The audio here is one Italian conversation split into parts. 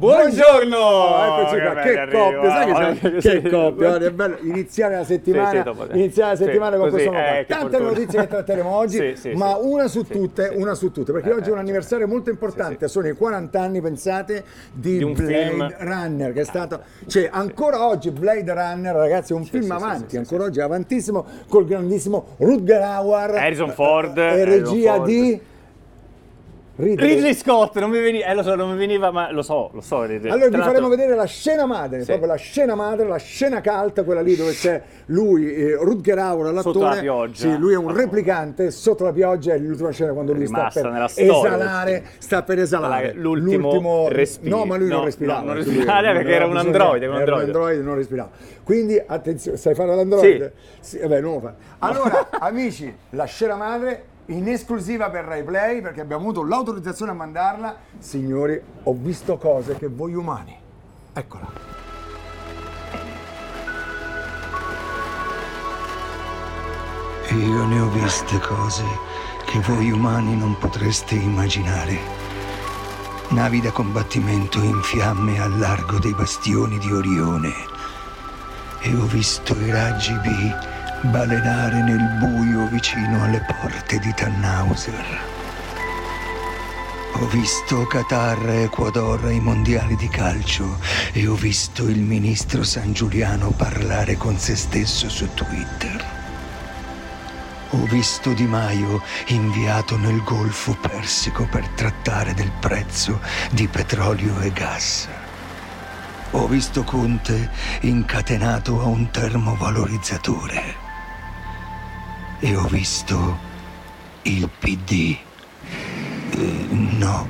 Buongiorno! Eccoci qua, che coppia, sai che coppia, è bello iniziare la settimana, con questo nome. Tante notizie che tratteremo oggi, ma una su tutte, perché oggi è un anniversario molto importante, sono i 40 anni, pensate, di Blade Runner, che è stato, cioè ancora oggi Blade Runner, ragazzi, è un film avanti, ancora oggi avantissimo, col grandissimo Rutger Hauer, Harrison Ford, regia di... Ridley Scott, non mi veniva, lo so, non mi veniva, ma lo so. Allora vi faremo vedere la scena madre, proprio la scena madre, la scena calda, quella lì dove c'è lui, Rutger Hauer, l'attore. Sotto la pioggia. Sì, lui è un replicante, sotto la pioggia, è l'ultima scena quando lui sta per esalare, l'ultimo respiro. No, ma lui non respirava. Non respirava perché era un androide. Era un androide, non respirava. Quindi, attenzione, sai fare l'androide? Sì. Vabbè, non lo fa. Allora, amici, la scena madre... in esclusiva per RaiPlay, perché abbiamo avuto l'autorizzazione a mandarla. Signori, ho visto cose che voi umani. Eccola. E io ne ho viste cose che voi umani non potreste immaginare. Navi da combattimento in fiamme al largo dei bastioni di Orione. E ho visto i raggi B balenare nel buio vicino alle porte di Tannhauser. Ho visto Qatar e Ecuador ai mondiali di calcio e ho visto il ministro San Giuliano parlare con se stesso su Twitter. Ho visto Di Maio inviato nel Golfo Persico per trattare del prezzo di petrolio e gas. Ho visto Conte incatenato a un termovalorizzatore. E ho visto il PD. No,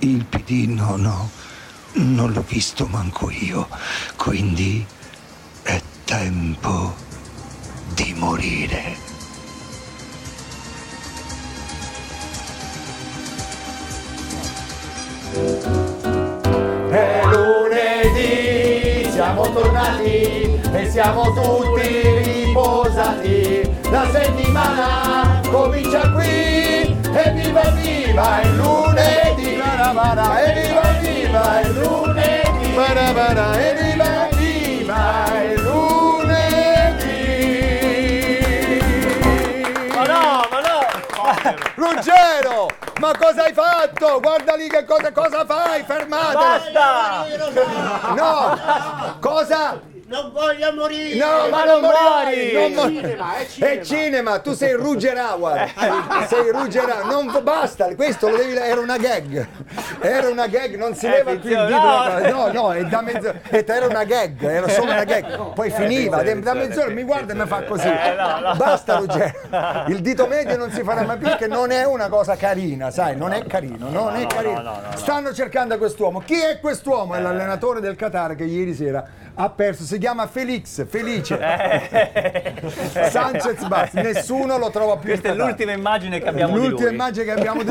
il PD no, non l'ho visto manco io, quindi è tempo di morire. È lunedì, siamo tornati e siamo tutti riposati. La settimana comincia qui e viva il lunedì, viva il lunedì, viva il lunedì. Ma no! Ruggero, ma cosa hai fatto? Guarda lì che cosa fai? Fermate! Basta! No! Cosa? Non voglio morire! No, ma non muori! È cinema! Tu sei Rutger Hauer! Sei Rutger Hauer! Non basta! Questo lo devi... Era una gag! Non si leva più il dito! No, è da mezz'ora! Era una gag! Era solo una gag! Poi finiva! Da mezz'ora mi guarda e mi fa così! Basta, Ruggero! Il dito medio non si farà mai più, perché non è una cosa carina, sai? Non è carino! Non è carino! Stanno cercando quest'uomo! Chi è quest'uomo? È l'allenatore del Qatar che ieri sera ha perso, si chiama Felice Sanchez Bas, nessuno lo trova più. Questa è l'ultima immagine che abbiamo di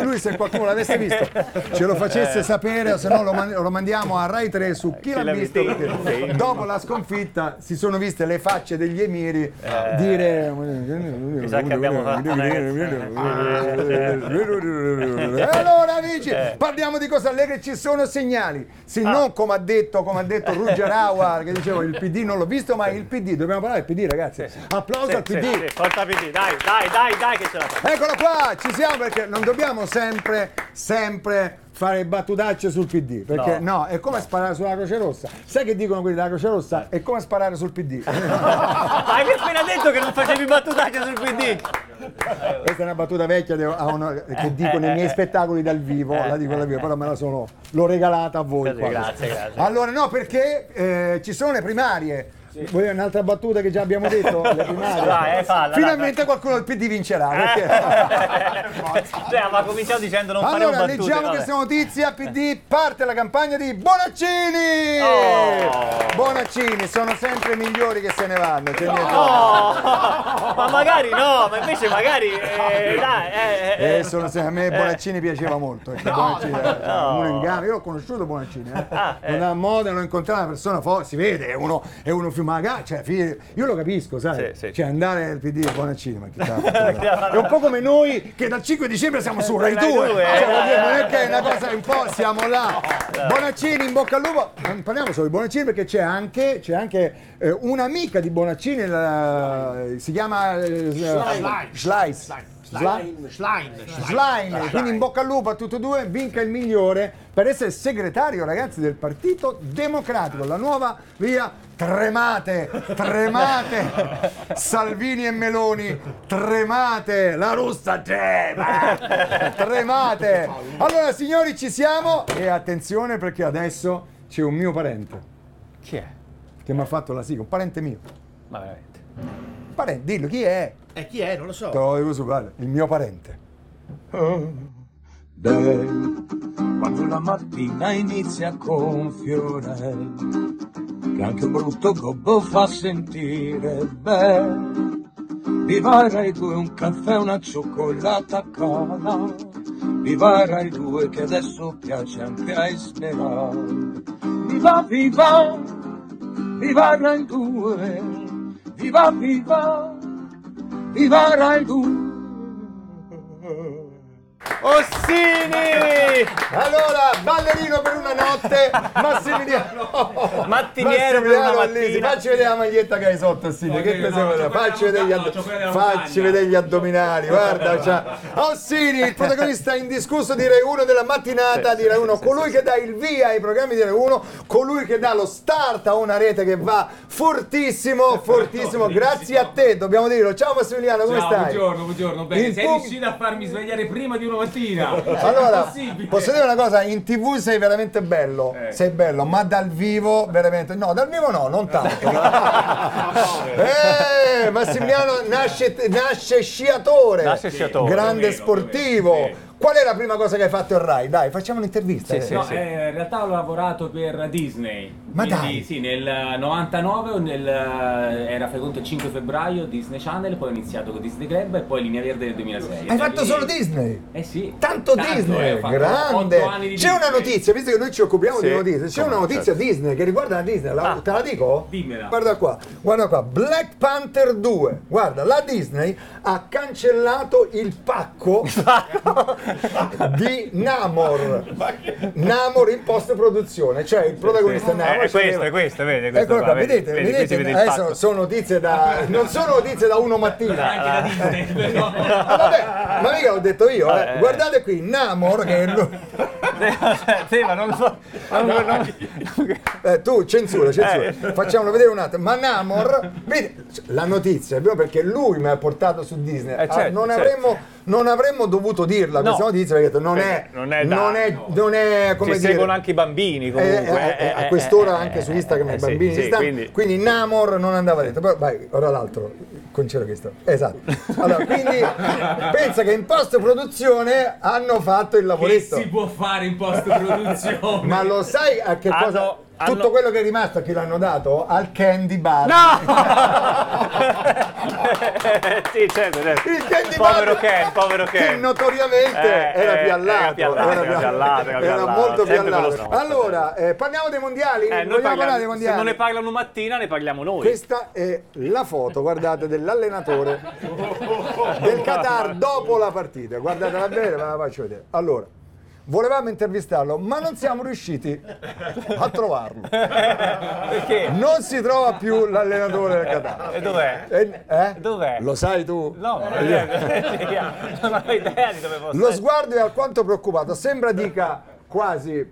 lui. Se qualcuno l'avesse visto ce lo facesse sapere, o se no lo mandiamo a Rai 3 su chi l'ha visto, perché dopo la sconfitta si sono viste le facce degli emiri dire mi sa che abbiamo fatto. Allora amici, parliamo di cose allegre. Ci sono segnali, se non come ha detto Rutger Hauer, che dicevo, il PD non l'ho visto, ma il PD, dobbiamo parlare del PD, ragazzi. Applauso al PD. Sì, forza PD, dai che ce la facciamo. Eccolo qua, ci siamo, perché non dobbiamo sempre fare battutacce sul PD, perché no, è come sparare sulla Croce Rossa. Sai che dicono quelli della Croce Rossa? È come sparare sul PD. Ma hai appena detto che non facevi battutacce sul PD? Questa è una battuta vecchia che dico nei miei spettacoli dal vivo, però me la l'ho regalata a voi. Grazie. Allora no, perché ci sono le primarie. Vuoi un'altra battuta che già abbiamo detto? Finalmente qualcuno del PD vincerà. Ma ha cominciato dicendo non faremo battute. Allora leggiamo questa notizia. PD, parte la campagna di Bonaccini. Bonaccini sono sempre migliori che se ne vanno. Ma magari no, ma invece magari a me Bonaccini piaceva molto. Uno in gamba. Io l'ho conosciuto Bonaccini. Non ha moda, l'ho incontrato, una persona si vede, è uno più magari, cioè, io lo capisco, sai, sì, sì. Cioè andare al PD a Bonaccini, ma chi è un po' come noi che dal 5 dicembre siamo su Rai 2, cioè, non è che è una cosa un po', siamo là. Bonaccini in bocca al lupo, non parliamo solo di Bonaccini perché c'è anche un'amica di Bonaccini, si chiama Schlein, quindi in bocca al lupo a tutti e due, vinca il migliore per essere segretario, ragazzi, del Partito Democratico, la nuova via. Tremate Salvini e Meloni, tremate, la russa trema, tremate. Allora signori, ci siamo, e attenzione perché adesso c'è un mio parente. Chi è? Che mi ha fatto la sigla, un parente mio. Ma veramente? Parente, dillo chi è? Chi è? Non lo so. Te lo devo superare, il mio parente. Quando la mattina inizia con fiore, che anche un brutto gobbo fa sentire bene. Viva Rai 2, un caffè, una cioccolata cara. Viva Rai 2 che adesso piace anche a Esperare. Viva, viva, viva Rai 2, viva, viva, viva Rai 2. Ossini! Allora, ballerino per una notte, mattiniero per una mattina. Facci vedere la maglietta che hai sotto, Ossini, che no, facci vedere gli addominali, guarda, cioè. Ossini, il protagonista indiscusso di Rai 1 della mattinata, sì, di Rai 1, sì, colui che dà il via ai programmi di Rai 1, colui che dà lo start a una rete che va fortissimo, fortissimo, grazie a te, dobbiamo dirlo. Ciao Massimiliano, come stai? Buongiorno, bene, sei riuscito a farmi svegliare prima di una mattina. Allora, posso dire una cosa, in TV sei veramente bello, sei bello, ma dal vivo veramente no, dal vivo no, non tanto. Massimiliano nasce sciatore, grande sportivo. Più meno. Qual è la prima cosa che hai fatto in Rai? Dai, facciamo un'intervista. Sì. In realtà ho lavorato per Disney. Ma dai! Sì, nel 99 era frequente il 5 febbraio Disney Channel, poi ho iniziato con Disney Club e poi Linea Verde nel 2006. Hai fatto solo Disney? Eh sì. Tanto Disney, grande! C'è una notizia, visto che noi ci occupiamo di notizie, c'è una notizia Disney che riguarda la Disney, te la dico? Dimmela. Guarda qua, Black Panther 2. Guarda, la Disney ha cancellato il pacco di Namor in post produzione, cioè il protagonista Namor è questo, vedi questo, ecco qua, vedete adesso sono notizie da non sono notizie da uno mattina anche da Disney, no. Vabbè, ma mica l'ho detto io, guardate qui Namor che è lui. Ma non so, tu censura. Facciamolo vedere un attimo, ma Namor, vedi la notizia, perché lui mi ha portato su Disney, non avremmo dovuto dirla questa notizia, perché non è come ci dire, seguono anche i bambini comunque a quest'ora anche su Instagram i bambini quindi Namor non andava detto. Però vai, ora l'altro concedo questo, esatto, allora quindi pensa che in post produzione hanno fatto il lavoretto che si può fare in post produzione. Ma lo sai a che cosa tutto quello che è rimasto a chi l'hanno dato? Al Candy Bar. Sì, certo. Il Candy Bar, povero Ken. Che notoriamente era piallato. Molto piallato. Allora, parliamo dei mondiali. Se non ne parlano mattina, ne parliamo noi. Questa è la foto, guardate, dell'allenatore del Qatar dopo la partita. Guardatela bene, ma la faccio vedere. Allora. Volevamo intervistarlo, ma non siamo riusciti a trovarlo. Perché? Non si trova più l'allenatore del Qatar. E dov'è? Dov'è? Lo sai tu? No, non avevo idea di dove fosse. Lo sguardo è alquanto preoccupato, sembra dica quasi...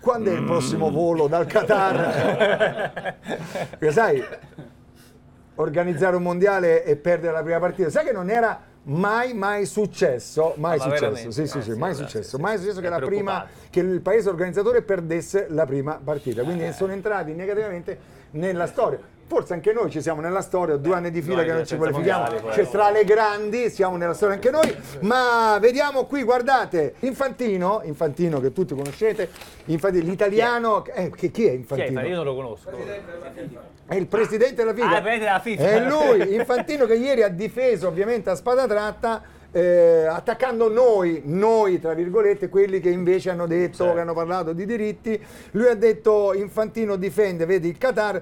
Quando è il prossimo volo dal Qatar? Perché sai, organizzare un mondiale e perdere la prima partita, sai che non era... mai successo che la prima, che il paese organizzatore perdesse la prima partita, quindi sono entrati negativamente nella storia. Forse anche noi ci siamo nella storia, 2 anni di fila che non ci qualifichiamo, tra le grandi siamo nella storia anche noi, ma vediamo qui, guardate, Infantino che tutti conoscete, l'italiano, chi è Infantino? Io non lo conosco. È il presidente della FIFA. È lui, Infantino, che ieri ha difeso ovviamente a spada tratta, attaccando noi tra virgolette, quelli che invece hanno detto che hanno parlato di diritti. Lui ha detto: Infantino difende, vedi il Qatar,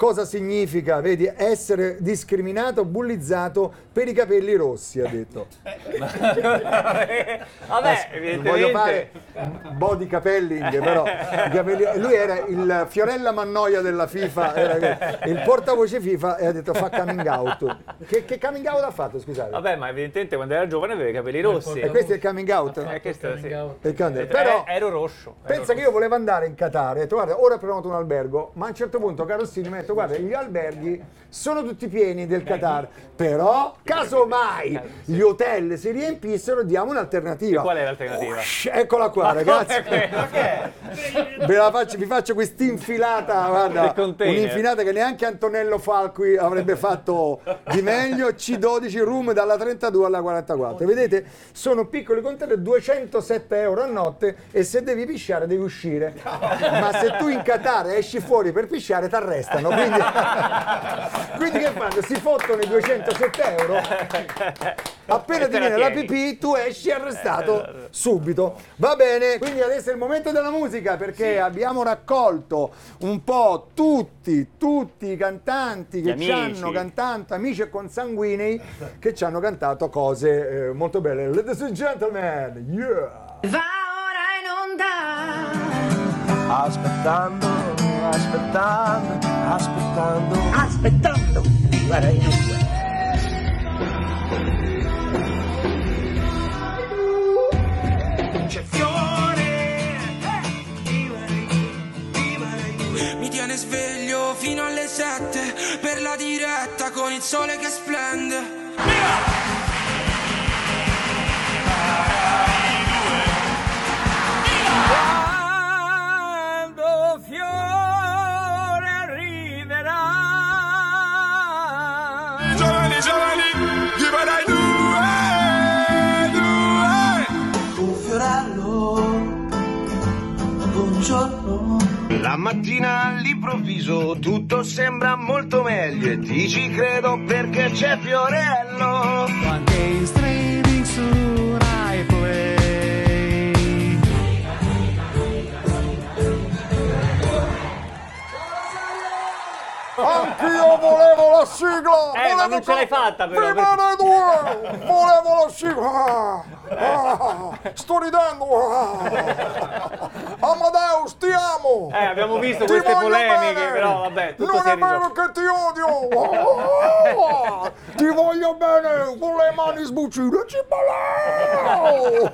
cosa significa, vedi, essere discriminato, bullizzato per i capelli rossi, ha detto. Vabbè, non voglio fare body capelling, però lui era il Fiorella Mannoia della FIFA, era il portavoce FIFA e ha detto fa coming out. Che coming out ha fatto, scusate? Vabbè, ma evidentemente quando era giovane aveva i capelli rossi. E questo è il coming out? Però ero rosso. Pensa che io volevo andare in Qatar e ho detto guarda, ora prenoto un albergo, ma a un certo punto Carossini mi ha detto guarda, gli alberghi sono tutti pieni del Qatar, però casomai gli hotel si riempissero, diamo un'alternativa. E qual è l'alternativa? Eccola qua, ragazzi. Vi faccio quest'infilata, guarda, un'infilata che neanche Antonello Falqui avrebbe fatto di meglio. C12 room dalla 32 alla 44. Vedete, sono piccoli contatori, 207 euro a notte, e se devi pisciare devi uscire. Ma se tu in Qatar esci fuori per pisciare ti arrestano. Quindi che fanno? Si fottono i 207 euro. Appena ti viene la pipì tu esci arrestato subito. Va bene, quindi adesso è il momento della musica, perché abbiamo raccolto un po' tutti i cantanti che ci hanno cantato, amici e consanguinei che ci hanno cantato cose molto belle. Ladies and gentlemen, yeah! Va ora in onda! Aspettando! Guarda in onda! C'è Fiore, mi tiene sveglio fino alle 7 per la diretta con il sole che splende. Viva! Quando Fiore arriverà, giovani, Rai 2, tu Fiorello, buongiorno. La mattina all'improvviso tutto sembra molto meglio e ti ci credo perché c'è Fiorello. Quando è in streaming su RaiPlay. Anch'io volevo la sigla! Ma non ce l'hai fatta però! Prima dei due! Volevo la sigla! Sto ridendo! Amadeus, ti amo! Abbiamo visto ti queste polemiche, bene. Però vabbè, tutto non è vero che ti odio! Ti voglio bene! Con le mani sbucine ci ballo!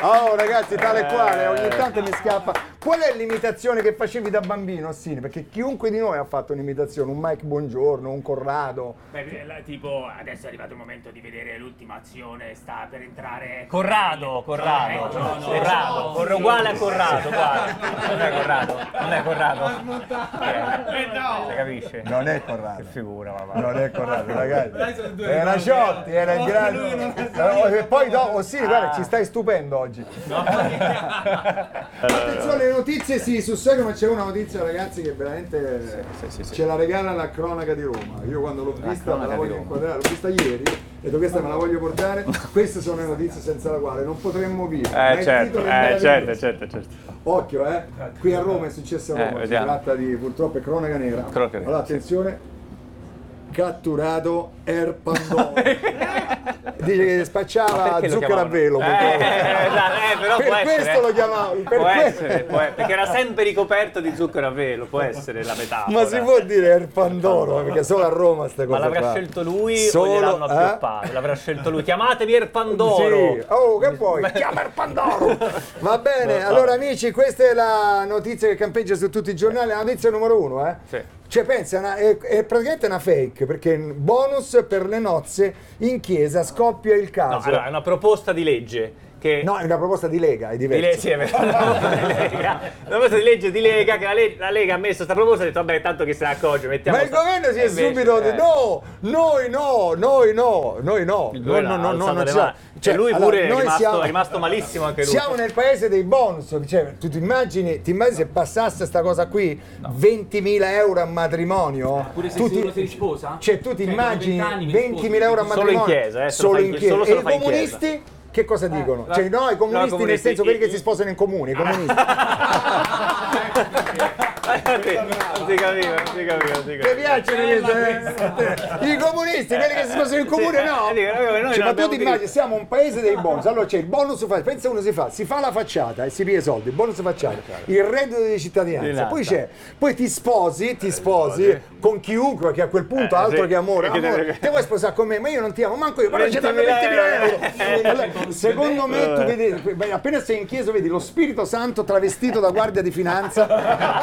Oh ragazzi, tale e quale, ogni tanto mi scappa. Qual è l'imitazione che facevi da bambino, Ossini? Perché chiunque di noi ha fatto un'imitazione, un Mike Buongiorno, un Corrado. Beh, tipo, adesso è arrivato il momento di vedere l'ultima azione, sta per entrare... Corrado, uguale a Corrado, guarda. Non è Corrado. Si capisce? Non è Corrado. Che figura, mamma. Non è Corrado, ragazzi. Era Ciotti, era in grande. E poi dopo, Ossini, guarda, ci stai stupendo oggi. Attenzione, notizie sì, sul serio, ma c'è una notizia, ragazzi, che veramente ce la regala la cronaca di Roma. Io quando l'ho vista me la voglio inquadrare, l'ho vista ieri, e detto questa me la voglio portare. Queste sono le notizie senza la quale non potremmo vivere. Certo. Occhio, qui a Roma è successo a Roma, si tratta di, purtroppo, cronaca nera. Allora, attenzione, catturato Air Pandora. Dice che spacciava zucchero a velo. Però per questo essere, lo chiamavo. Perché era sempre ricoperto di zucchero a velo, può essere la metafora. Ma si può dire Air Pandora, perché solo a Roma sta cosa. Ma l'avrà scelto lui o gliel'hanno appioppato? L'avrà scelto lui. Chiamatevi Air Pandoro. Sì. Oh, che poi? Chiama Air Pandoro. Va bene, allora amici, questa è la notizia che campeggia su tutti i giornali, la notizia numero uno, Sì. Cioè pensa, è praticamente una fake, perché bonus per le nozze in chiesa, scoppia il caso. No, allora, è una proposta di legge. No, è una proposta di Lega, è diverso. Una proposta di legge di Lega, che la Lega ha messo questa proposta e ha detto vabbè, tanto che se ne accorge, mettiamo. Ma il governo si è subito detto no, noi no. Cioè lui pure allora, è rimasto malissimo anche lui. Siamo nel paese dei bonus, cioè, tu ti immagini se passasse sta cosa qui, no. 20.000 euro a matrimonio? Pure se uno si risposa? Cioè tu ti immagini 20.000 euro a matrimonio? Solo in chiesa. E i comunisti? Che cosa dicono? Cioè no, i comunisti nel senso quelli che si sposano in comune, i comunisti. non si capiva. Ti piacciono i comunisti, quelli che si sposano in comune, no? Cioè, ma tu ti immagini, siamo un paese dei bonus, allora c'è il bonus, pensa uno si fa la facciata e si piglia i soldi, il bonus facciata, il reddito di cittadinanza, poi c'è, poi ti sposi con chiunque, che a quel punto altro che amore, te vuoi sposare con me, ma io non ti amo, manco io, però c'è da 20.000 euro. Secondo me tu vedi, appena sei in chiesa vedi lo Spirito Santo travestito da guardia di finanza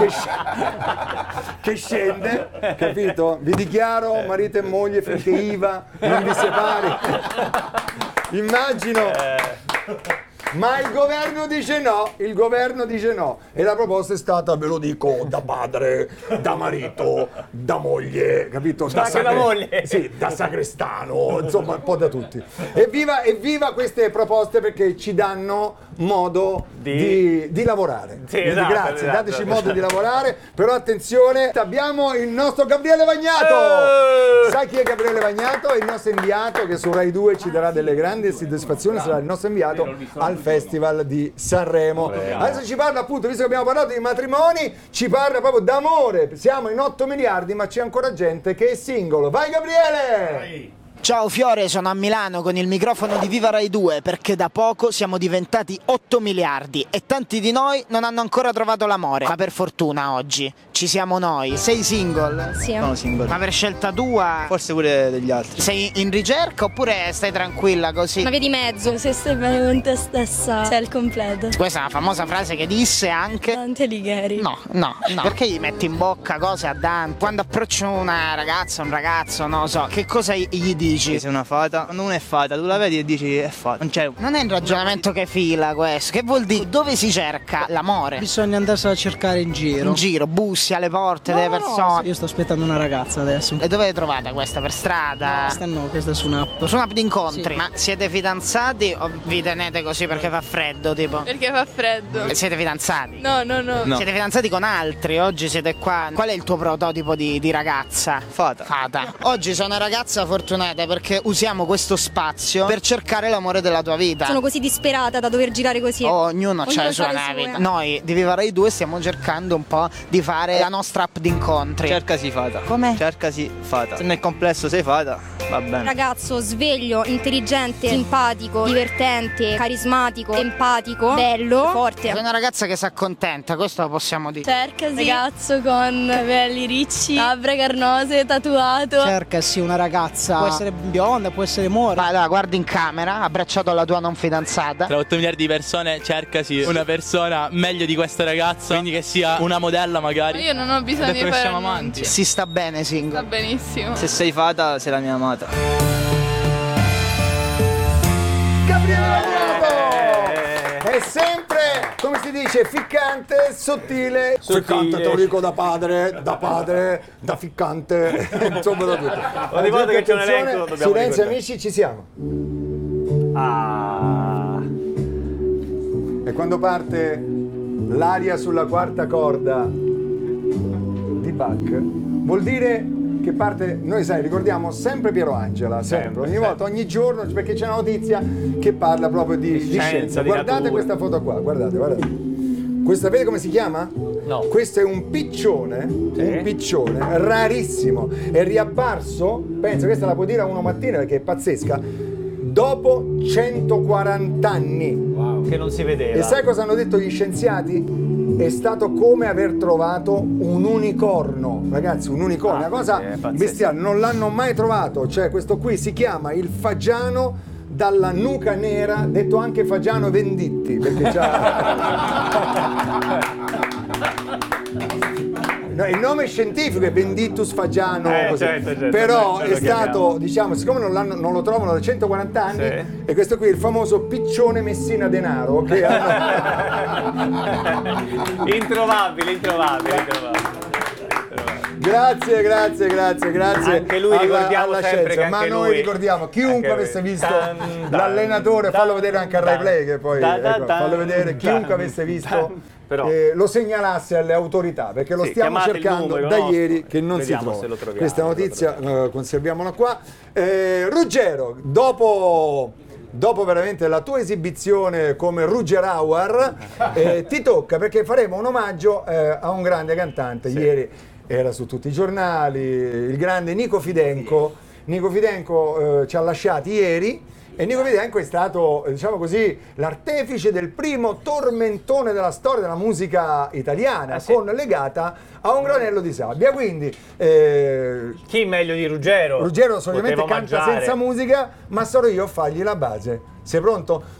che scende, capito? Vi dichiaro marito e moglie finché IVA non vi separi. Immagino. Ma il governo dice no e la proposta è stata, ve lo dico, da padre, da marito, da moglie, capito? Da sagrestano, insomma un po' da tutti. Evviva queste proposte, perché ci danno modo di lavorare. Sì, quindi, esatto, grazie, esatto, dateci modo di lavorare, però attenzione, abbiamo il nostro Gabriele Vagnato. Sai chi è Gabriele Vagnato? È il nostro inviato che su Rai 2 ci darà delle grandi soddisfazioni, sarà il nostro inviato al Festival di Sanremo. Adesso ci parla, appunto, visto che abbiamo parlato di matrimoni, ci parla proprio d'amore. Siamo in 8 miliardi, ma c'è ancora gente che è singolo. Vai Gabriele! Vai. Ciao Fiore, sono a Milano con il microfono di Viva Rai 2 perché da poco siamo diventati 8 miliardi e tanti di noi non hanno ancora trovato l'amore. Ma per fortuna oggi ci siamo noi. Sei single? Sì. Sono single. Ma per scelta tua? Forse pure degli altri. Sei in ricerca oppure stai tranquilla così? Ma via di mezzo, se stai bene con te stessa sei al completo. Questa è una famosa frase che disse anche Dante Alighieri. No. Perché gli metti in bocca cose a Dante? Quando approccio una ragazza, un ragazzo, non lo so, che cosa gli dici? Sei una fata, non è fata, tu la vedi e dici è fata. Non è un ragionamento che fila questo. Che vuol dire? Dove si cerca l'amore? Bisogna andarsela a cercare in giro. In giro, bussi alle porte delle persone. Io sto aspettando una ragazza adesso. E dove l'hai trovata questa? Per strada? No, questa è su un'app. Su un'app di incontri. Sì. Ma siete fidanzati o vi tenete così perché fa freddo? Tipo? Perché fa freddo. E siete fidanzati? No. Siete fidanzati con altri, oggi siete qua. Qual è il tuo prototipo di ragazza? Fata. Oggi sono una ragazza fortunata, perché usiamo questo spazio per cercare l'amore della tua vita. Sono così disperata da dover girare così. Ognuno c'ha la sua vita. Noi di Viva Rai 2 stiamo cercando un po' di fare la nostra app di incontri. Cercasi fata. Com'è? Cercasi fata. Se nel complesso sei fata, va bene. Ragazzo sveglio, intelligente, simpatico, divertente, carismatico, empatico, bello, forte. Sei una ragazza che si accontenta, questo lo possiamo dire. Cercasi ragazzo con capelli ricci, labbra carnose, tatuato. Cercasi una ragazza, può essere bionda, può essere mora. Allora, guardi in camera, abbracciato alla tua non fidanzata. Tra 8 miliardi di persone cercasi una persona meglio di questa ragazza, quindi che sia una modella magari. Ma io non ho bisogno di fare amanti. Si sta bene single. Sta benissimo. Se sei fata, sei la mia amata. Gabriele Vagnato! È sempre, come si dice, ficcante, sottile. Ficcante, te lo dico da padre, da ficcante, insomma da tutto. Ogni volta che c'è un elenco, silenzio amici, ci siamo. E quando parte l'aria sulla quarta corda di Bach, vuol dire che parte, noi sai, ricordiamo sempre Piero Angela, sempre. Volta, ogni giorno, perché c'è una notizia che parla proprio di scienza. Guardate di questa foto qua, guardate. Questa, sapete come si chiama? No. Questo è un piccione, sì. Un piccione rarissimo, è riapparso, penso, questa la può dire a uno mattina perché è pazzesca, dopo 140 anni. Wow, che non si vedeva. E sai cosa hanno detto gli scienziati? È stato come aver trovato un unicorno, ragazzi, un unicorno, una cosa bestiale, non l'hanno mai trovato, cioè questo qui si chiama il fagiano dalla nuca nera, detto anche fagiano Venditti, perché il nome scientifico è Venditus fagiano, così. Certo, però è stato, diciamo, siccome non lo trovano da 140 anni, sì. E questo qui è il famoso piccione Messina Denaro che hanno... introvabile. Grazie. Anche lui ricordiamo alla sempre scienza, che anche ma noi lui, ricordiamo chiunque avesse visto l'allenatore, fallo vedere anche a RaiPlay che poi fallo vedere chiunque avesse visto. Però lo segnalasse alle autorità, perché lo stiamo cercando da ieri che non si trova. Troviamo, questa notizia conserviamola qua. Ruggero, dopo dopo veramente la tua esibizione come Rutger Hauer, ti tocca, perché faremo un omaggio a un grande cantante. Sì. Ieri era su tutti i giornali, il grande Nico Fidenco. Nico Fidenco ci ha lasciati ieri, e Nico Fidenco è stato, diciamo così, l'artefice del primo tormentone della storia della musica italiana, con legata a un granello di sabbia. Quindi chi meglio di Ruggero? Ruggero solitamente canta senza musica, ma sarò io a fargli la base. Sei pronto?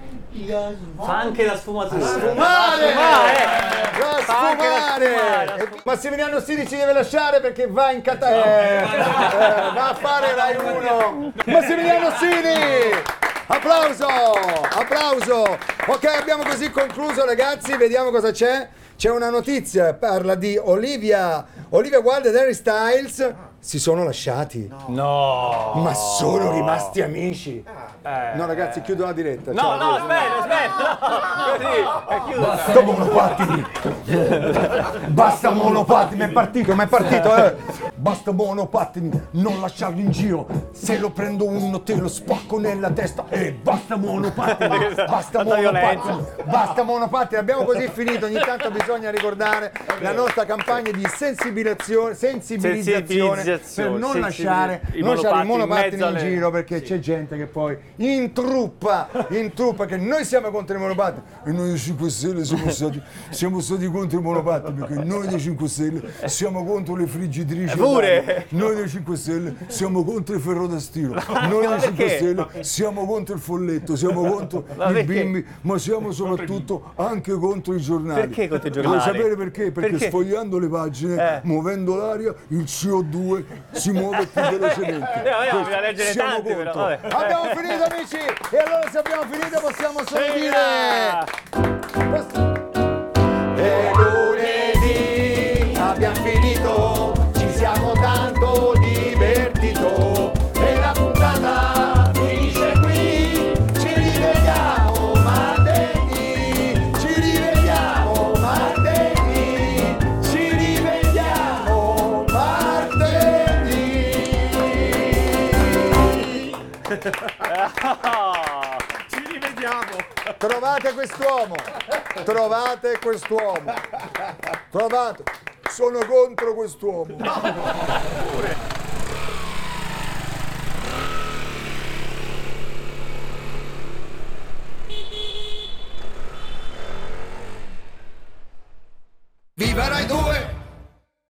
Fa anche la sfumatura. Sfumare! Massimiliano Ossini ci deve lasciare perché va in Qatar. Va a fare Rai 1. Massimiliano Ossini! Applauso! Applauso! Ok, abbiamo così concluso, ragazzi. Vediamo cosa c'è. C'è una notizia, parla di Olivia Wilde ed Harry Styles. Si sono lasciati. No. Ma sono rimasti amici. No, ragazzi, chiudo la diretta. No, aspetta. Così. Basta monopattini. Basta monopattini. Mi è partito. Basta monopattini. Non lasciarli in giro. Se lo prendo uno, te lo spacco nella testa. Basta monopattini. Basta monopattini. Abbiamo così finito. Ogni tanto bisogna ricordare la nostra campagna di sensibilizzazione. Per non lasciare i monopattini in giro, perché c'è gente che poi intruppa che noi siamo contro i monopattini, e noi dei 5 Stelle siamo stati contro i monopattini, perché noi dei 5 Stelle siamo contro le friggitrici, noi dei 5 Stelle siamo contro i ferro da stiro, noi dei 5 Stelle siamo contro il folletto, siamo contro i bimbi, ma siamo soprattutto anche contro i giornali. Perché contro i giornali? Vuoi sapere perché? Perché sfogliando le pagine, muovendo l'aria, il CO2 si muove più velocemente. Abbiamo finito, amici, e allora se abbiamo finito possiamo solo dire è lunedì, abbiamo finito, ci siamo tanto divertito e la puntata finisce qui. Ci rivediamo martedì. Trovate quest'uomo. Sono contro quest'uomo. No. Viva Rai 2!